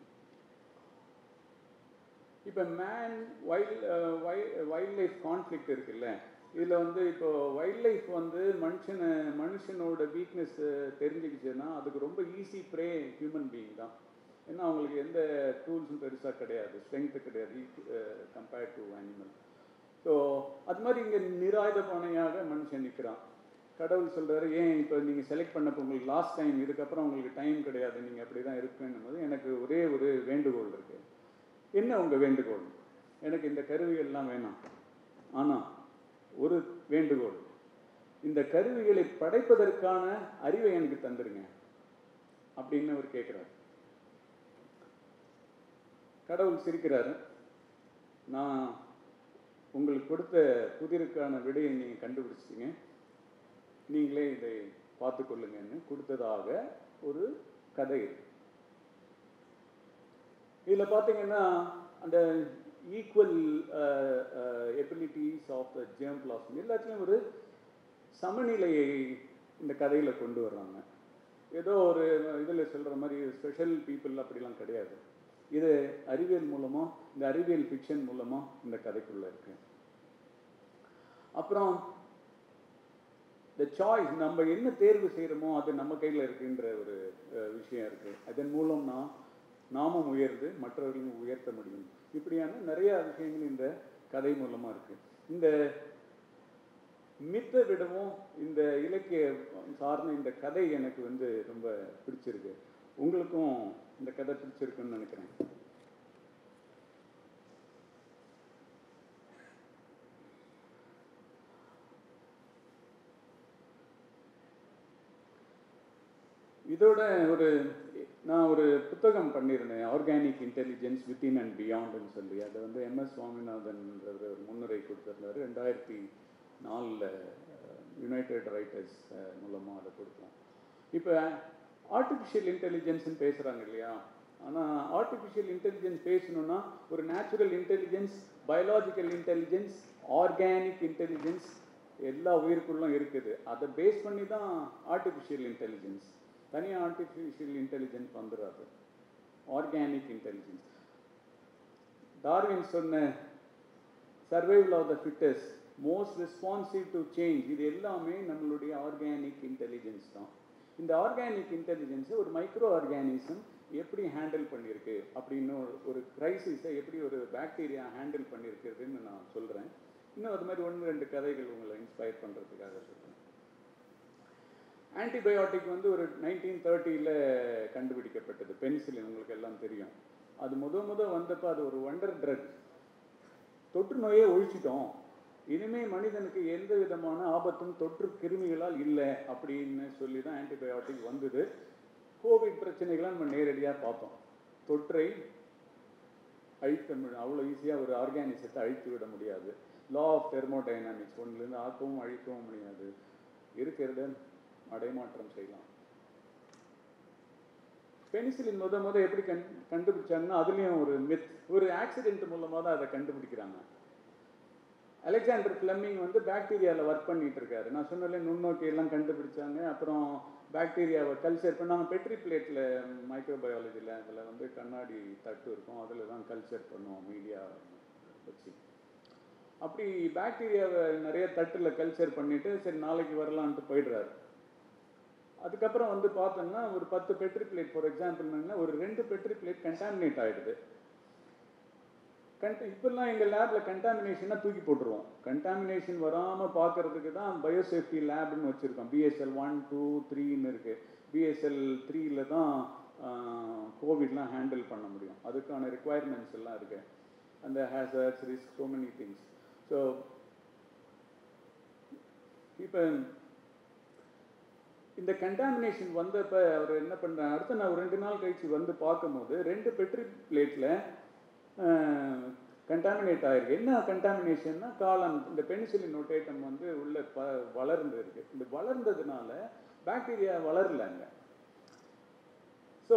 இப்போ man wild wildlife conflict இருக்குல்ல, இதில் வந்து இப்போது வைல்ட் லைஃப் வந்து மனுஷனை மனுஷனோட வீக்னஸ் தெரிஞ்சுக்கிச்சுன்னா அதுக்கு ரொம்ப ஈஸி ப்ரே ஹியூமன் பீயிங் தான். ஏன்னா அவங்களுக்கு எந்த டூல்ஸும் பெருசாக கிடையாது, ஸ்ட்ரென்த்து கிடையாது கம்பேர்ட் டு அனிமல். ஸோ அது மாதிரி இங்கே நிராயுத பானையாக மனுஷன் நிற்கிறான். கடவுள் சொல்கிறாரு, ஏன் இப்போ நீங்கள் செலக்ட் பண்ணப்போ உங்களுக்கு லாஸ்ட் டைம், இதுக்கப்புறம் உங்களுக்கு டைம் கிடையாது, நீங்கள் அப்படி தான் இருக்குன்னும் போது எனக்கு ஒரே ஒரு வேண்டுகோள் இருக்குது. என்ன உங்கள் வேண்டுகோள்? எனக்கு இந்த கருவிகள்லாம் வேணாம், ஆனால் ஒரு வேண்டுகோள், இந்த கருவிகளை படைப்பதற்கான அறிவை எனக்கு தந்துடுங்க அப்படின்னு அவர் கேட்குறாரு. கடவுள் சிரிக்கிறாரு, நான் உங்களுக்கு கொடுத்த புதிருக்கான விடையை நீங்கள் கண்டுபிடிச்சிட்டிங்க, நீங்களே இதை பார்த்து கொள்ளுங்கன்னு கொடுத்ததாக ஒரு கதை இருக்கு. இதில் பார்த்தீங்கன்னா அந்த equal abilities of the germ blossom எல்லாத்துலேயும் ஒரு சமநிலையை இந்த கதையில் கொண்டு வர்றாங்க. ஏதோ ஒரு இதில் சொல்கிற மாதிரி ஸ்பெஷல் பீப்புள் அப்படிலாம் கிடையாது. இது அறிவியல் மூலமாக, இந்த அறிவியல் ஃபிக்ஷன் மூலமாக இந்த கதைக்குள்ளே இருக்கு. அப்புறம் த சாய்ஸ், நம்ம என்ன தேர்வு செய்கிறோமோ அது நம்ம கையில் இருக்குன்ற ஒரு விஷயம் இருக்குது. அதன் மூலம்னா நாமும் உயர்ந்து மற்றவர்களையும் உயர்த்த முடியும். இப்படியான நிறைய விஷயங்கள் இந்த கதை மூலமாக இருக்குது. இந்த மித்தை விடவும் இந்த இலக்கிய சார்ந்த இந்த கதை எனக்கு வந்து ரொம்ப பிடிச்சிருக்கு. உங்களுக்கும் இந்த கதை பிடிச்சிருக்குன்னு நினைக்கிறேன். இதோட ஒரு நான் ஒரு புத்தகம் பண்ணியிருந்தேன், ஆர்கானிக் இன்டெலிஜென்ஸ் வித்தின் அண்ட் பியாண்டுன்னு சொல்லி. அதை வந்து எம் எஸ் சுவாமிநாதன்ன்றவர் ஒரு முன்னுரை கொடுத்துருந்தார். ரெண்டாயிரத்தி நாலில் யுனைடெட் ரைட்டர்ஸ் மூலமாக அதை கொடுத்தோம். இப்போ ஆர்டிஃபிஷியல் இன்டெலிஜென்ஸ்ன்னு பேசுகிறாங்க இல்லையா? ஆனால் ஆர்டிஃபிஷியல் இன்டெலிஜென்ஸ் பேசணுன்னா ஒரு natural intelligence, biological intelligence, organic intelligence எல்லா உயிருக்குள்ளும் இருக்குது. அதை பேஸ் பண்ணி தான் ஆர்டிஃபிஷியல் இன்டெலிஜென்ஸ். தனியாக ஆர்டிஃபிஷியல் இன்டெலிஜென்ஸ் வந்துடாது, ஆர்கானிக் இன்டெலிஜென்ஸ். டார்வின் சொன்ன survival of the fittest, most responsive to change, இது எல்லாமே நம்மளுடைய ஆர்கானிக் இன்டெலிஜென்ஸ் தான். இந்த ஆர்கானிக் இன்டெலிஜென்ஸை ஒரு மைக்ரோ ஆர்கானிசம் எப்படி ஹேண்டில் பண்ணியிருக்கு அப்படின்னு, ஒரு கிரைசிஸை எப்படி ஒரு பாக்டீரியா ஹேண்டில் பண்ணியிருக்கிறதுன்னு நான் சொல்கிறேன். இன்னும் அது மாதிரி ஒன்று ரெண்டு கதைகள் உங்களை இன்ஸ்பயர் பண்ணுறதுக்காக சொல்கிறேன். ஆன்டிபயோட்டிக் வந்து ஒரு நைன்டீன் தேர்ட்டியில் கண்டுபிடிக்கப்பட்டது, பென்சிலின். உங்களுக்கு எல்லாம் தெரியும். அது முத முத வந்தப்போ அது ஒரு ஒண்டர் ட்ரக். தொற்று நோயை ஒழிச்சிட்டோம், இனிமேல் மனிதனுக்கு எந்த விதமான ஆபத்தும் தொற்று கிருமிகளால் இல்லை அப்படின்னு சொல்லி தான் ஆன்டிபயோட்டிக் வந்தது. கோவிட் பிரச்சனைகளை நம்ம நேரடியாக பார்த்தோம். தொற்றை அழிக்க அவ்வளோ ஈஸியாக ஒரு ஆர்கானிசத்தை அழித்து விட முடியாது. லா ஆஃப் தெர்மோடைனாமிக்ஸ், ஒன்றுலேருந்து ஆக்கவும் அழிக்கவும் முடியாது, இருக்கிறத மடைமாற்றம் செய்யலாம். பெனிசிலின் முத முத எப்படி கண் கண்டுபிடிச்சாங்கன்னா அதுலேயும் ஒரு மித், ஒரு ஆக்சிடென்ட் மூலமாக தான் அதை கண்டுபிடிக்கிறாங்க. அலெக்சாண்டர் ஃப்ளெமிங் வந்து பாக்டீரியாவில் ஒர்க் பண்ணிகிட்டு இருக்காரு. நான் சொன்னல நுண்ணோக்கியெல்லாம் கண்டுபிடிச்சாங்க. அப்புறம் பாக்டீரியாவை கல்ச்சர் பண்ணாங்க. பெட்ரி பிளேட்டில் மைக்ரோபயாலஜியில் அதில் வந்து கண்ணாடி தட்டு இருக்கும், அதில் தான் கல்ச்சர் பண்ணுவோம் மீடியா வச்சு. அப்படி பாக்டீரியாவை நிறைய தட்டில் கல்ச்சர் பண்ணிவிட்டு சரி நாளைக்கு வரலான்ட்டு போயிடுறாரு. அதுக்கப்புறம் வந்து பார்த்தோம்னா ஒரு பத்து பெட்ரி பிளேட் ஃபார் எக்ஸாம்பிள்னா ஒரு ரெண்டு பெட்ரி பிளேட் கண்டாமினேட் ஆகிடுது. கண்ட் இப்போல்லாம் எங்கள் லேபில் கண்டாமினேஷனாக தூக்கி போட்டுருவோம். கண்டாமினேஷன் வராமல் பார்க்குறதுக்கு தான் பயோசேஃப்டி லேப்னு வச்சுருக்கோம். பிஎஸ்எல் ஒன் டூ த்ரீன்னு இருக்குது. பிஎஸ்எல் த்ரீயில் தான் கோவிட்லாம் ஹேண்டில் பண்ண முடியும். அதுக்கான ரிக்குவயர்மெண்ட்ஸ் எல்லாம் இருக்குது. அந்த hazards, risk, so many things. So இப்போ இந்த கண்டாமினேஷன் வந்தப்போ அவர் என்ன பண்ணுறாங்க, அடுத்து நான் ஒரு ரெண்டு நாள் கழிச்சு வந்து பார்க்கும்போது ரெண்டு பெட்ரி பிளேட்டில் கண்டாமினேட் ஆகிருக்கு. என்ன கண்டாமினேஷன்னா காளான், இந்த பெனிசிலின் நோட்டேட்டம் வந்து உள்ளே ப வளர்ந்து இருக்கு. இந்த வளர்ந்ததுனால பாக்டீரியா வளரலைங்க. ஸோ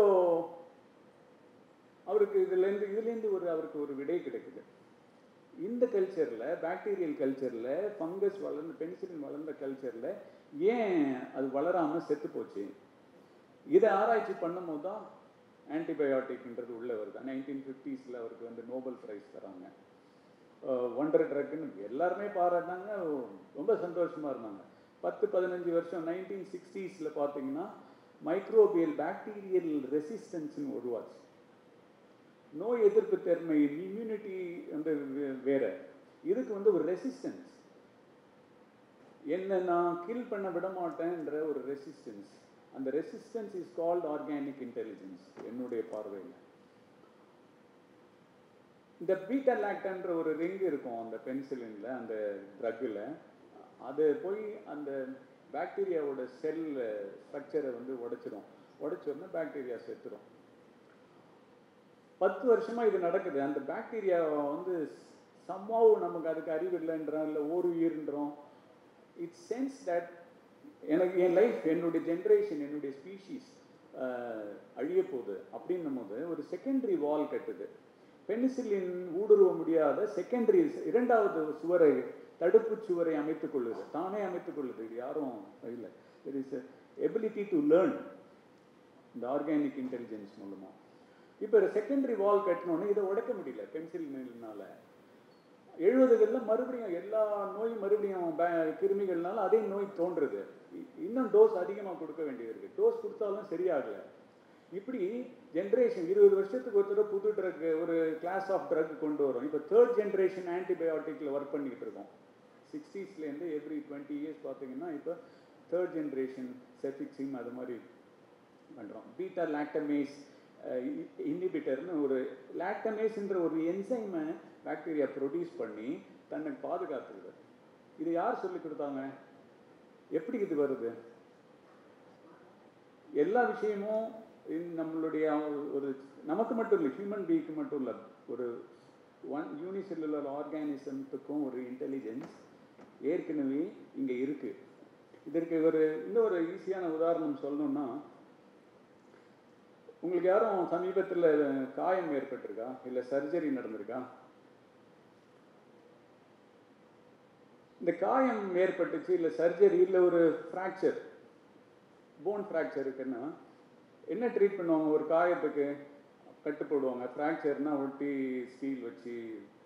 அவருக்கு இதுலேருந்து இதுலேருந்து ஒரு அவருக்கு ஒரு விடை கிடைக்குது. இந்த கல்ச்சரில், பாக்டீரியல் கல்ச்சரில், ஃபங்கஸ் வளர்ந்த பென்சிலின் வளர்ந்த கல்ச்சரில் ஏன் அது வளராமல் செத்து போச்சு? இதை ஆராய்ச்சி பண்ணும் போது தான் ஆன்டிபயோட்டிக்ன்றது உள்ளே வருது. நைன்டீன் ஃபிஃப்டிஸில் அவருக்கு வந்து நோபல் ப்ரைஸ் தராங்க. ஒண்டர் ட்ரக்குன்னு எல்லாருமே பாராட்டினாங்க, ரொம்ப சந்தோஷமாக இருந்தாங்க. பத்து பதினஞ்சு வருஷம் நைன்டீன் சிக்ஸ்டீஸில் பார்த்தீங்கன்னா மைக்ரோபியல் பாக்டீரியல் ரெசிஸ்டன்ஸ்ன்னு உருவாச்சு. நோய் எதிர்ப்பு தன்மை, இம்யூனிட்டி வந்து வேறு, இதுக்கு வந்து ஒரு ரெசிஸ்டன்ஸ், என்ன நான் கில் பண்ண விட மாட்டேன்ற ஒரு ரெசிஸ்டன்ஸ். அந்த resistance is called organic intelligence. என்னுடைய பார்வையில் இந்த பீட்டா லாக்டன்ற ஒரு ரிங்கு இருக்கும் அந்த பென்சிலினில், அந்த ட்ரக்கில், அது போய் அந்த பாக்டீரியாவோட செல் ஸ்ட்ரக்சரை வந்து உடைச்சிடும். உடைச்சோன்னா பாக்டீரியா செத்துடும். பத்து வருஷமாக இது நடக்குது. அந்த பாக்டீரியாவை வந்து சம்மாவு நமக்கு அதுக்கு அறிவு இல்லைன்றோம், இல்லை ஒரு உயிர்ன்றோம். இட்ஸ் சென்ஸ் தட் எனக்கு என் லைஃப், என்னுடைய ஜென்ரேஷன், என்னுடைய ஸ்பீஷீஸ் அழிய போகுது அப்படின்னும் போது ஒரு செகண்டரி வால் கட்டுது. பெனிசிலின் ஊடுருவ முடியாத செகண்டரி இரண்டாவது சுவரை, தடுப்பு சுவரை அமைத்துக் கொள்ளுது, தானே அமைத்துக் கொள்ளுது. இது யாரும் இல்லை. There is ability to learn இந்த ஆர்கானிக் இன்டெலிஜென்ஸ் மூலமாக. இப்போ செகண்டரி வால் கட்டினோன்னு இதை உடைக்க முடியல பென்சிலினால. எழுபதுகளில் மறுபடியும் எல்லா நோயும் மறுபடியும் கிருமிகள்னால அதே நோய் தோன்றுறது. இன்னும் டோஸ் அதிகமாக கொடுக்க வேண்டியிருக்கு. டோஸ் கொடுத்தாலும் சரியாகலை. இப்படி ஜென்ரேஷன் இருபது வருஷத்துக்கு ஒருத்தர் புது ட்ரக், ஒரு கிளாஸ் ஆஃப் ட்ரக் கொண்டு வரும். இப்போ தேர்ட் ஜென்ரேஷன் ஆன்டிபயோட்டிக்கில் ஒர்க் பண்ணிக்கிட்டு இருக்கோம். சிக்ஸ்டீஸ்லேருந்து எவ்ரி டுவெண்ட்டி இயர்ஸ் பார்த்தீங்கன்னா இப்போ தேர்ட் ஜென்ரேஷன் செஃபிக்ஸிம் அது மாதிரி பண்ணுறோம். பீட்டா லாக்டமேஸ் இன்ஹிபிட்டர்னு ஒரு லாக்டமேஸ்ன்ற ஒரு என்சைமை பாக்டீரியா ப்ரொடியூஸ் பண்ணி தன்னை பாதுகாத்துக்குது. இது யார் சொல்லி கொடுத்தாங்க? எப்படி இது வருது? எல்லா விஷயமும் நம்மளுடைய ஒரு நமக்கு மட்டும் இல்லை, ஹியூமன் பீக்கு மட்டும் இல்லை, ஒரு ஒன் யூனிசெல்லுலர் ஆர்கானிசத்துக்கும் ஒரு இன்டெலிஜென்ஸ் ஏற்கனவே இங்கே இருக்குது. இதற்கு ஒரு இன்னொரு ஈஸியான உதாரணம் சொல்லணும்னா, உங்களுக்கு யாரும் சமீபத்தில் காயம் ஏற்பட்டிருக்கா, இல்லை சர்ஜரி நடந்திருக்கா? இந்த காயம் ஏற்பட்டுச்சு, இல்லை சர்ஜரி, இல்லை ஒரு ஃப்ராக்சர், போன் ஃப்ராக்சர் இருக்குன்னா என்ன ட்ரீட் பண்ணுவாங்க? ஒரு காயத்துக்கு கட்டு போடுவாங்க. ஃப்ராக்சர்னால் ஒட்டி ஸ்டீல் வச்சு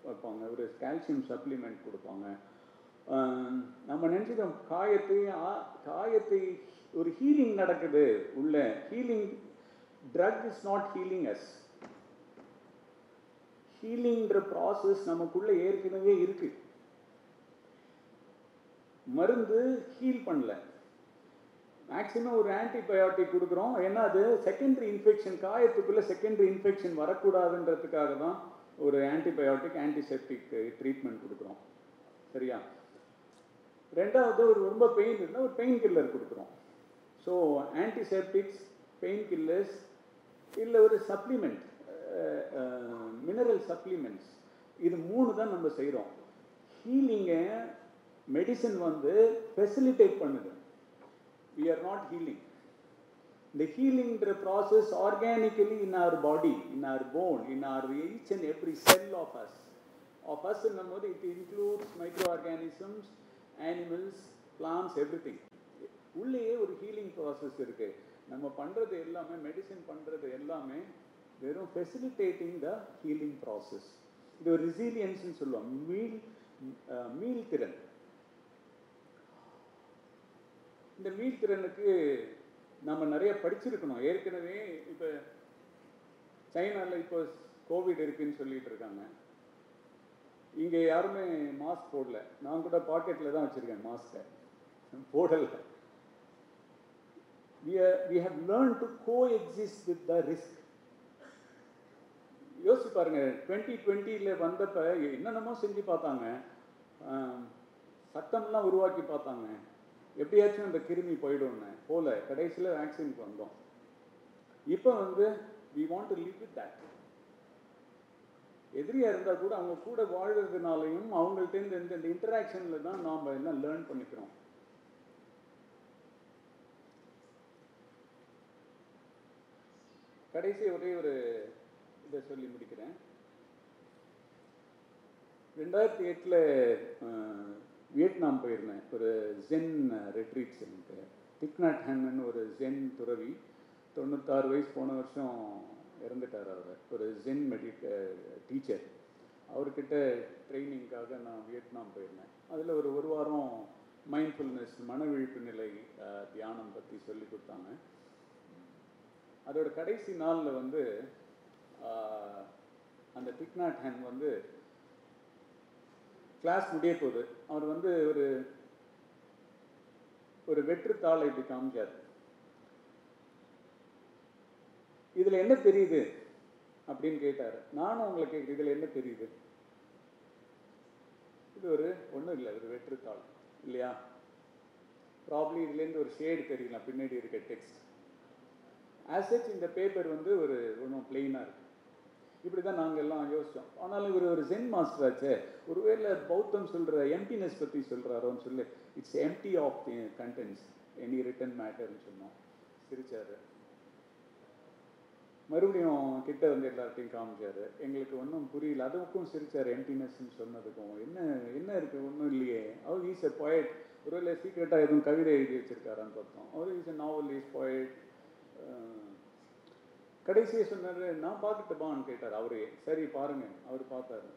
வைப்பாங்க, ஒரு கால்சியம் சப்ளிமெண்ட் கொடுப்பாங்க. நம்ம நினச்சிட்டோம் காயத்தை காயத்தை ஒரு ஹீலிங் நடக்குது உள்ள. Healing drug is not healing us. ஹீலிங்கிற ப்ராசஸ் நமக்குள்ளே ஏற்கனவே இருக்குது. மருந்து ஹீல் பண்ணல. மேக்ஸிமம் ஒரு ஆன்டிபயோட்டிக் கொடுக்குறோம், ஏன்னா அது செகண்டரி இன்ஃபெக்ஷன், காயத்துக்குள்ளே செகண்டரி இன்ஃபெக்ஷன் வரக்கூடாதுன்றதுக்காக தான் ஒரு ஆன்டிபயோட்டிக் ஆன்டிசெப்டிக் ட்ரீட்மெண்ட் கொடுக்குறோம், சரியா? ரெண்டாவது, ஒரு ரொம்ப பெயின் இருந்தால் ஒரு பெயின் கில்லர் கொடுக்குறோம். ஸோ ஆன்டிசெப்டிக்ஸ், பெயின் கில்லர்ஸ், இல்லை ஒரு சப்ளிமெண்ட், மினரல் சப்ளிமெண்ட்ஸ், இது மூணு தான் நம்ம செய்கிறோம். ஹீலிங்கை மெடிசன் வந்து ஃபெசிலிட்டேட் பண்ணுது. We are not healing. The healing the process organically in our body, in our bone, in our each and every cell of us. Of us in number, it includes microorganisms, animals, plants, everything. உள்ளே ஒரு healing process இருக்கு. நம்ம பண்ணுறது எல்லாமே, medicine பண்ணுறது எல்லாமே வெறும் facilitating த healing process. இது ஒரு ரெசிலியன்ஸ்ன்னு சொல்லுவோம், மீள் மீள் திறன். இந்த மீள்திறனுக்கு நம்ம நிறைய படிச்சிருக்கணும் ஏற்கனவே. இப்போ சைனாவில் இப்போ கோவிட் இருக்குன்னு சொல்லிட்டு இருக்காங்க. இங்கே யாருமே மாஸ்க் போடல. நான் கூட பாக்கெட்டில் தான் வச்சுருக்கேன் மாஸ்கை, போடலை. We have learned to coexist with the risk. யோசிச்சு பாருங்க, டுவெண்ட்டி டுவெண்ட்டியில் வந்தப்போ என்னென்னமோ செஞ்சு பார்த்தாங்க, சட்டம்லாம் உருவாக்கி பார்த்தாங்க, எப்படியாச்சும் அந்த கிருமி போயிடும்னு போல. கடைசியில் வேக்சினுக்கு வந்தோம். இப்போ வந்து we want to live with that. எதிரியாக இருந்தால் கூட அவங்க கூட வாழ்கிறதுனாலையும் அவங்கள்ட்ட இந்த இன்டராக்ஷனில் தான் நாம் எல்லாம் லேர்ன் பண்ணிக்கிறோம். கடைசி ஒரே ஒரு இதை சொல்லி முடிக்கிறேன். ரெண்டாயிரத்தி எட்டில் வியட்நாம் போயிருந்தேன், ஒரு Zen retreat centre. Thich Nhat ஹன்னு ஒரு ஜென் துறவி, தொண்ணூத்தாறு வயசு, போன வருஷம் இறந்துட்டார் அவர், ஒரு ஜென் மெடி டீச்சர். அவர்கிட்ட ட்ரைனிங்காக நான் வியட்நாம் போயிருந்தேன். அதில் ஒரு ஒரு வாரம் மைண்ட்ஃபுல்னஸ், மன விழிப்பு நிலை, தியானம் பற்றி சொல்லி கொடுத்தாங்க. அதோட கடைசி நாளில் வந்து அந்த டிச் நாட் ஹன் வந்து கிளாஸ் முடிய போகுது. அவர் வந்து ஒரு ஒரு வெற்றுத்தாளை இப்படி காமிச்சார். இதில் என்ன தெரியுது அப்படின்னு கேட்டார். நானும் உங்களை கேட்குறேன், இதில் என்ன தெரியுது? இது ஒரு ஒன்றும் இல்லை, ஒரு வெற்றுத்தாள் இல்லையா? ப்ராப்ளி இதுலேருந்து ஒரு ஷேடு தெரியலாம், பின்னாடி இருக்க டெக்ஸ்ட். ஆஸ் சச் இந்த பேப்பர் வந்து ஒரு ஒன்றும் பிளெயினாக இருக்குது. இப்படி தான் நாங்கள் எல்லாம் யோசித்தோம். ஆனாலும் இவர் ஒரு ஜென் மாஸ்டராச்சே, ஒருவேளை பௌத்தம் சொல்கிற எம்டினஸ் பற்றி சொல்கிறாரோன்னு சொல்லி it's empty of the contents any written மேட்டர்னு சொன்னோம். சிரிச்சார். மறுபடியும் கிட்ட வந்து எல்லார்ட்டையும் காமிச்சார். எங்களுக்கு ஒன்றும் புரியல. அதுக்கும் சிரிச்சார், எம்டினஸ்ன்னு சொன்னதுக்கும். என்ன என்ன இருக்குது? ஒன்றும் இல்லையே. அவர் ஈஸ் எ பொயட். ஒருவேளை சீக்ரெட்டாக எதுவும் கவிதை எழுதி வச்சிருக்காரான்னு பார்த்தோம். அவர் is a novel, is poet. கடைசியை சொன்னார், நான் பார்த்துட்டுப்பான்னு கேட்டார் அவரே. சரி பாருங்க. அவர் பார்த்தாரு.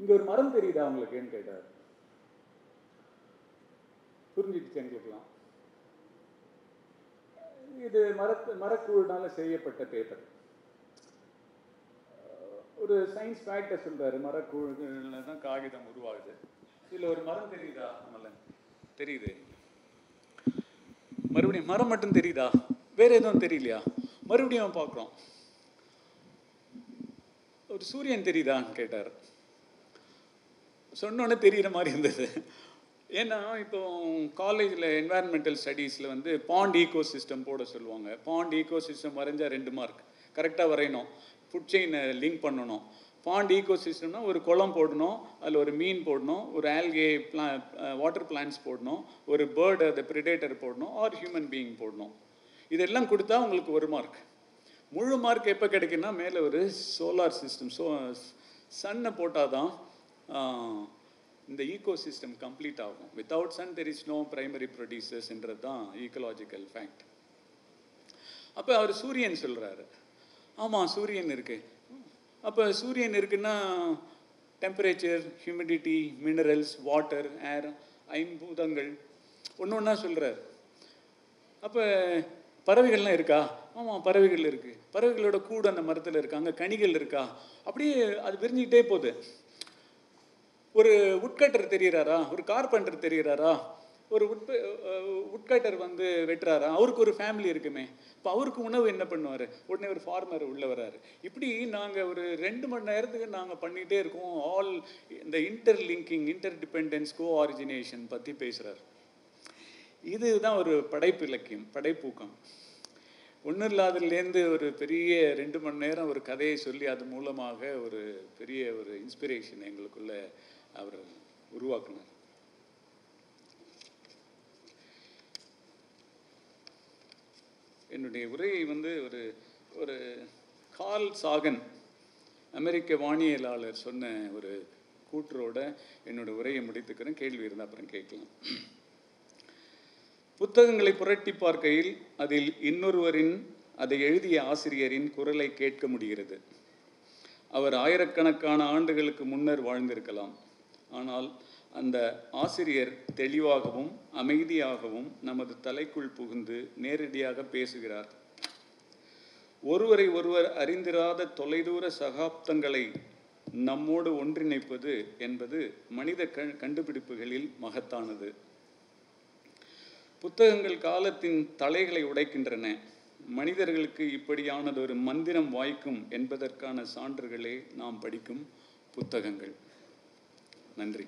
இங்கே ஒரு மரம் தெரியுதா அவங்களுக்குன்னு கேட்டார். புரிஞ்சிடுச்சு எங்களுக்குலாம். இது மரத்து மரக்கூழ்னால செய்யப்பட்ட பேப்பர். ஒரு சயின்ஸ் ஃபேக்டை சொல்கிறாரு, மரக்கூழ்ல தான் காகிதம் உருவாகுது. இதில் ஒரு மரம் தெரியுதா? நம்மள தெரியுது. மறுபடியும் மரம் மட்டும் தெரியுதா, வேற எதுவும் தெரியலையா? மறுபடியும் பார்க்குறோம். ஒரு சூரியன் தெரியுதான்னு கேட்டார். சொன்னோன்னே தெரிகிற மாதிரி இருந்தது. ஏன்னா இப்போ காலேஜில் என்வாயர்மெண்டல் ஸ்டடீஸில் வந்து பாண்ட் ஈகோ சிஸ்டம் போட சொல்லுவாங்க. பாண்ட் ஈகோ சிஸ்டம் வரைஞ்சால் ரெண்டு மார்க் கரெக்டாக வரையணும். ஃபுட் செயினை லிங்க் பண்ணணும். பாண்ட் ஈகோ சிஸ்டம்னா ஒரு குளம் போடணும், அதில் ஒரு மீன் போடணும், ஒரு ஆல்கே பிளா வாட்டர் பிளான்ட்ஸ் போடணும், ஒரு பேர்டு அது பிரிடேட்டர் போடணும், ஆர் ஹியூமன் பீயிங் போடணும். இதெல்லாம் கொடுத்தா உங்களுக்கு ஒரு மார்க். முழு மார்க் எப்போ கிடைக்குன்னா மேலே ஒரு சோலார் சிஸ்டம், சோ சன்னை போட்டால் தான் இந்த ஈகோ சிஸ்டம் கம்ப்ளீட் ஆகும். Without sun there is no primary ப்ரொடியூசர்ஸ்ன்றது தான் ஈக்கலாஜிக்கல் ஃபேக்ட். அப்போ அவர் சூரியன் சொல்கிறாரு. ஆமாம் சூரியன் இருக்குது. அப்போ சூரியன் இருக்குன்னா temperature, humidity, minerals, water, air, ஐம்பூதங்கள் ஒன்று ஒன்றா சொல்கிறார். அப்போ பறவைகள்லாம் இருக்கா? ஆமாம் பறவைகள் இருக்குது. பறவைகளோட கூடு அந்த மரத்தில் இருக்காங்க. கனிகள் இருக்கா? அப்படியே அது விரிஞ்சிக்கிட்டே போகுது. ஒரு உட்கட்டர் தெரிகிறாரா? ஒரு கார்பெண்டர் தெரிகிறாரா? ஒரு உட்ப உட்கட்டர் வந்து வெட்டுறாரா? அவருக்கு ஒரு ஃபேமிலி இருக்குமே. இப்போ அவருக்கு உணவு என்ன பண்ணுவார்? உடனே ஒரு ஃபார்மர் உள்ளே வராரு. இப்படி நாங்கள் ஒரு ரெண்டு மணி நேரத்துக்கு நாங்கள் பண்ணிகிட்டே இருக்கோம். ஆல் இந்த interlinking, interdependence, co origination பற்றி பேசுகிறார். இதுதான் ஒரு படைப்பு இலக்கியம், படைப்பூக்கம். ஒன்றும் இல்லாததுலேருந்து ஒரு பெரிய ரெண்டு மணி நேரம் ஒரு கதையை சொல்லி அது மூலமாக ஒரு பெரிய ஒரு இன்ஸ்பிரேஷன் எங்களுக்குள்ளே அவர் உருவாக்குனார். என்னுடைய உரையை வந்து ஒரு ஒரு கார்ல் சாகன், அமெரிக்க வானியலாளர், சொன்ன ஒரு கூற்றோட என்னோட உரையை முடித்துக்கிறேன். கேள்வி இருந்தால் அப்புறம் கேட்கலாம். புத்தகங்களை புரட்டி பார்க்கையில் அதில் இன்னொருவரின், அதை எழுதிய ஆசிரியரின் குரலை கேட்க முடிகிறது. அவர் ஆயிரக்கணக்கான ஆண்டுகளுக்கு முன்னர் வாழ்ந்திருக்கலாம். ஆனால் அந்த ஆசிரியர் தெளிவாகவும் அமைதியாகவும் நமது தலைக்குள் புகுந்து நேரடியாக பேசுகிறார். ஒருவரை ஒருவர் அறிந்திராத தொலைதூர சகாப்தங்களை நம்மோடு ஒன்றிணைப்பது என்பது மனித கண்டுபிடிப்புகளில் மகத்தானது. புத்தகங்கள் காலத்தின் தலைகளை உடைக்கின்றன. மனிதர்களுக்கு இப்படியானதொரு மந்திரம் வாய்க்கும் என்பதற்கான சான்றுகளே நாம் படிக்கும் புத்தகங்கள். நன்றி.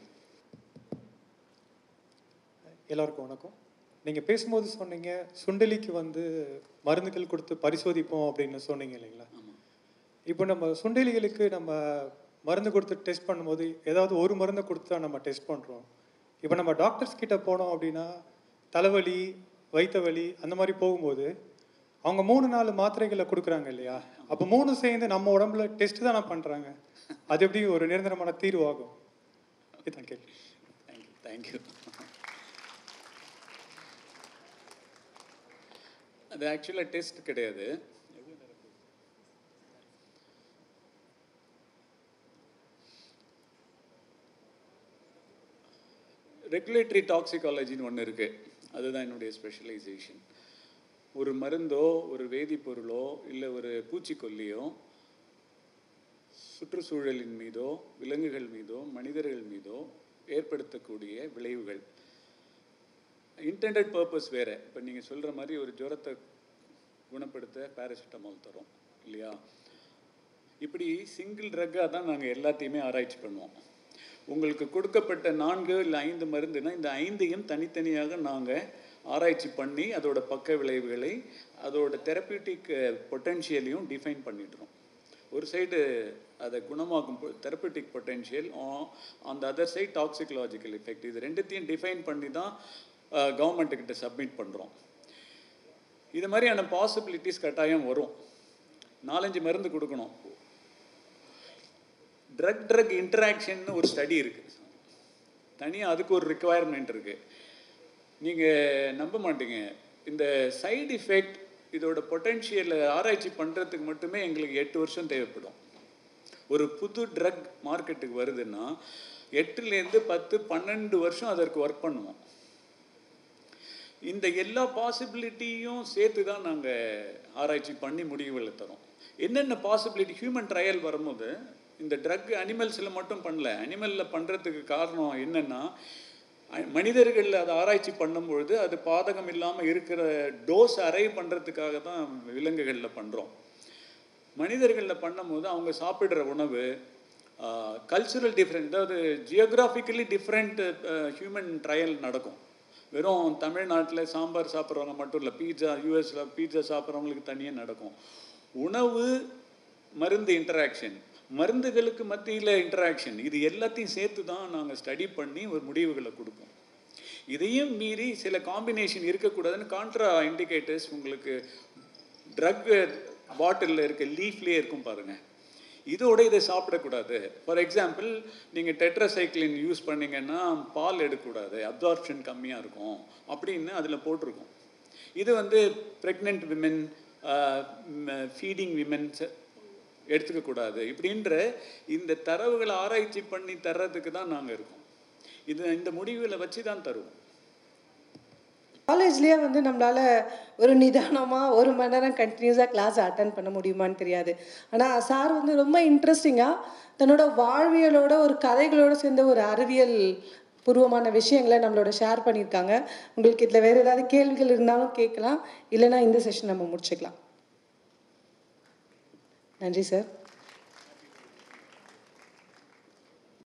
எல்லாருக்கும் வணக்கம். நீங்கள் பேசும்போது சொன்னீங்க, சுண்டலிக்கு வந்து மருந்துகள் கொடுத்து பரிசோதிப்போம் அப்படின்னு சொன்னீங்க இல்லைங்களா? ஆமாம். இப்போ நம்ம சுண்டலிகளுக்கு நம்ம மருந்து கொடுத்து டெஸ்ட் பண்ணும்போது ஏதாவது ஒரு மருந்தை கொடுத்து தான் நம்ம டெஸ்ட் பண்ணுறோம். இப்போ நம்ம டாக்டர்ஸ் கிட்டே போனோம் அப்படின்னா தலைவலி, வயிற்று வலி அந்த மாதிரி போகும்போது அவங்க மூணு நாலு மாத்திரைகளை கொடுக்குறாங்க இல்லையா? அப்போ மூணு சேர்ந்து நம்ம உடம்புல டெஸ்ட் தானே பண்ணுறாங்க. அது எப்படி ஒரு நிரந்தரமான தீர்வாகும்? Thank you thank you thank you. அது ஆக்சுவலாக டெஸ்ட் கிடையாது. ரெகுலேட்டரி டாக்ஸிகாலஜின்னு ஒன்று இருக்குது. அதுதான் என்னுடைய ஸ்பெஷலைசேஷன். ஒரு மருந்தோ ஒரு வேதிப்பொருளோ இல்லை ஒரு பூச்சிக்கொல்லியோ சுற்றுச்சூழலின் மீதோ விலங்குகள் மீதோ மனிதர்கள் மீதோ ஏற்படுத்தக்கூடிய விளைவுகள். இன்டெண்டட் பர்பஸ் வேறு. இப்போ நீங்கள் சொல்கிற மாதிரி ஒரு ஜுரத்தை குணப்படுத்த பேராசிட்டமால் தரும் இல்லையா? இப்படி சிங்கிள் ட்ரக்காக தான் நாங்கள் எல்லாத்தையுமே ஆராய்ச்சி பண்ணுவோம். உங்களுக்கு கொடுக்கப்பட்ட நான்கு இல்லை ஐந்து மருந்துனா இந்த ஐந்தையும் தனித்தனியாக நாங்கள் ஆராய்ச்சி பண்ணி அதோட பக்க விளைவுகளை அதோட தெரப்பியூட்டிக் பொட்டென்ஷியலையும் டிஃபைன் பண்ணிடுறோம். ஒரு சைடு அதை குணமாக்கும் தெரப்பியூட்டிக் பொட்டென்ஷியல், அந்த அதர் சைடு டாக்ஸிகலாஜிக்கல் எஃபெக்ட், இது ரெண்டுத்தையும் டிஃபைன் பண்ணி தான் கவர்மெண்ட்டுக்கிட்ட சப்மிட் பண்ணுறோம். இது மாதிரியான பாசிபிலிட்டிஸ் கட்டாயம் வரும். நாலஞ்சு மருந்து கொடுக்கணும். ட்ரக் ட்ரக் இன்டராக்ஷன் ஒரு ஸ்டடி இருக்குது தனியாக, அதுக்கு ஒரு ரிக்குவயர்மெண்ட் இருக்குது. நீங்கள் நம்ப மாட்டீங்க, இந்த சைடு எஃபெக்ட் இதோட பொட்டென்ஷியலை ஆராய்ச்சி பண்ணுறதுக்கு மட்டுமே எங்களுக்கு எட்டு வருஷம் தேவைப்படும். ஒரு புது ட்ரக் மார்க்கெட்டுக்கு வருதுன்னா எட்டுலேருந்து பத்து பன்னெண்டு வருஷம் அதற்கு ஒர்க் பண்ணுவோம். இந்த எல்லா பாசிபிலிட்டியும் சேர்த்து தான் நாங்கள் ஆராய்ச்சி பண்ணி முடிவுகளை தரோம். என்னென்ன பாசிபிலிட்டி ஹியூமன் ட்ரையல் வரும்போது இந்த ட்ரக் அனிமல்ஸில் மட்டும் பண்ணல. அனிமலில் பண்ணுறதுக்கு காரணம் என்னென்னா, மனிதர்களில் அதை ஆராய்ச்சி பண்ணும்பொழுது அது பாதகம் இல்லாமல் இருக்கிற டோஸ் அரைவ் பண்ணுறதுக்காக தான் விலங்குகளில் பண்ணுறோம். மனிதர்களில் பண்ணும்போது அவங்க சாப்பிட்ற உணவு, கல்ச்சுரல் டிஃப்ரெண்ட், அதாவது ஜியோகிராஃபிக்கலி டிஃப்ரெண்ட் ஹியூமன் ட்ரையல் நடக்கும். வெறும் தமிழ்நாட்டில் சாம்பார் சாப்பிட்றவங்க மட்டும் இல்லை, பீட்சா யூஎஸில் பீட்சா சாப்பிட்றவங்களுக்கு தனியாக நடக்கும். உணவு மருந்து இன்டராக்ஷன், மருந்துகளுக்கு மத்தியில் இன்டராக்ஷன், இது எல்லாத்தையும் சேர்த்து தான் நாங்கள் ஸ்டடி பண்ணி ஒரு முடிவுகளை கொடுப்போம். இதையும் மீறி சில காம்பினேஷன் இருக்கக்கூடாதுன்னு கான்ட்ரா இண்டிகேட்டர்ஸ் உங்களுக்கு ட்ரக் பாட்டிலில் இருக்க லீஃப்லேயே இருக்கும் பாருங்கள். இதோட இதை சாப்பிடக்கூடாது. ஃபார் எக்ஸாம்பிள், நீங்கள் டெட்ராசைக்ளின் யூஸ் பண்ணிங்கன்னா பால் எடுக்கக்கூடாது, அப்சார்ப்ஷன் கம்மியாக இருக்கும் அப்படின்னு அதில் போட்டிருக்கோம். இது வந்து ப்ரெக்னென்ட் விமென், ஃபீடிங் விமென்ஸ் எடுத்துக்கக்கூடாது இப்படின்ற இந்த தரவுகளை ஆராய்ச்சி பண்ணி தர்றதுக்கு தான் நாங்கள் இருக்கோம். இது இந்த முடிவுகளை வச்சு தான் தருவோம். காலேஜ்லேயே வந்து நம்மளால் ஒரு நிதானமாக ஒரு மணி நேரம் கண்டினியூஸாக கிளாஸ் அட்டன் பண்ண முடியுமான்னு தெரியாது. ஆனால் சார் வந்து ரொம்ப இன்ட்ரெஸ்டிங்காக தன்னோட வாழ்வியலோட ஒரு கதைகளோடு சேர்ந்த ஒரு அறிவியல் பூர்வமான விஷயங்களை நம்மளோட ஷேர் பண்ணியிருக்காங்க. உங்களுக்கு இதில் வேறு ஏதாவது கேள்விகள் இருந்தாலும் கேட்கலாம், இல்லைனா இந்த செஷன் நம்ம முடிச்சுக்கலாம். நன்றி சார்.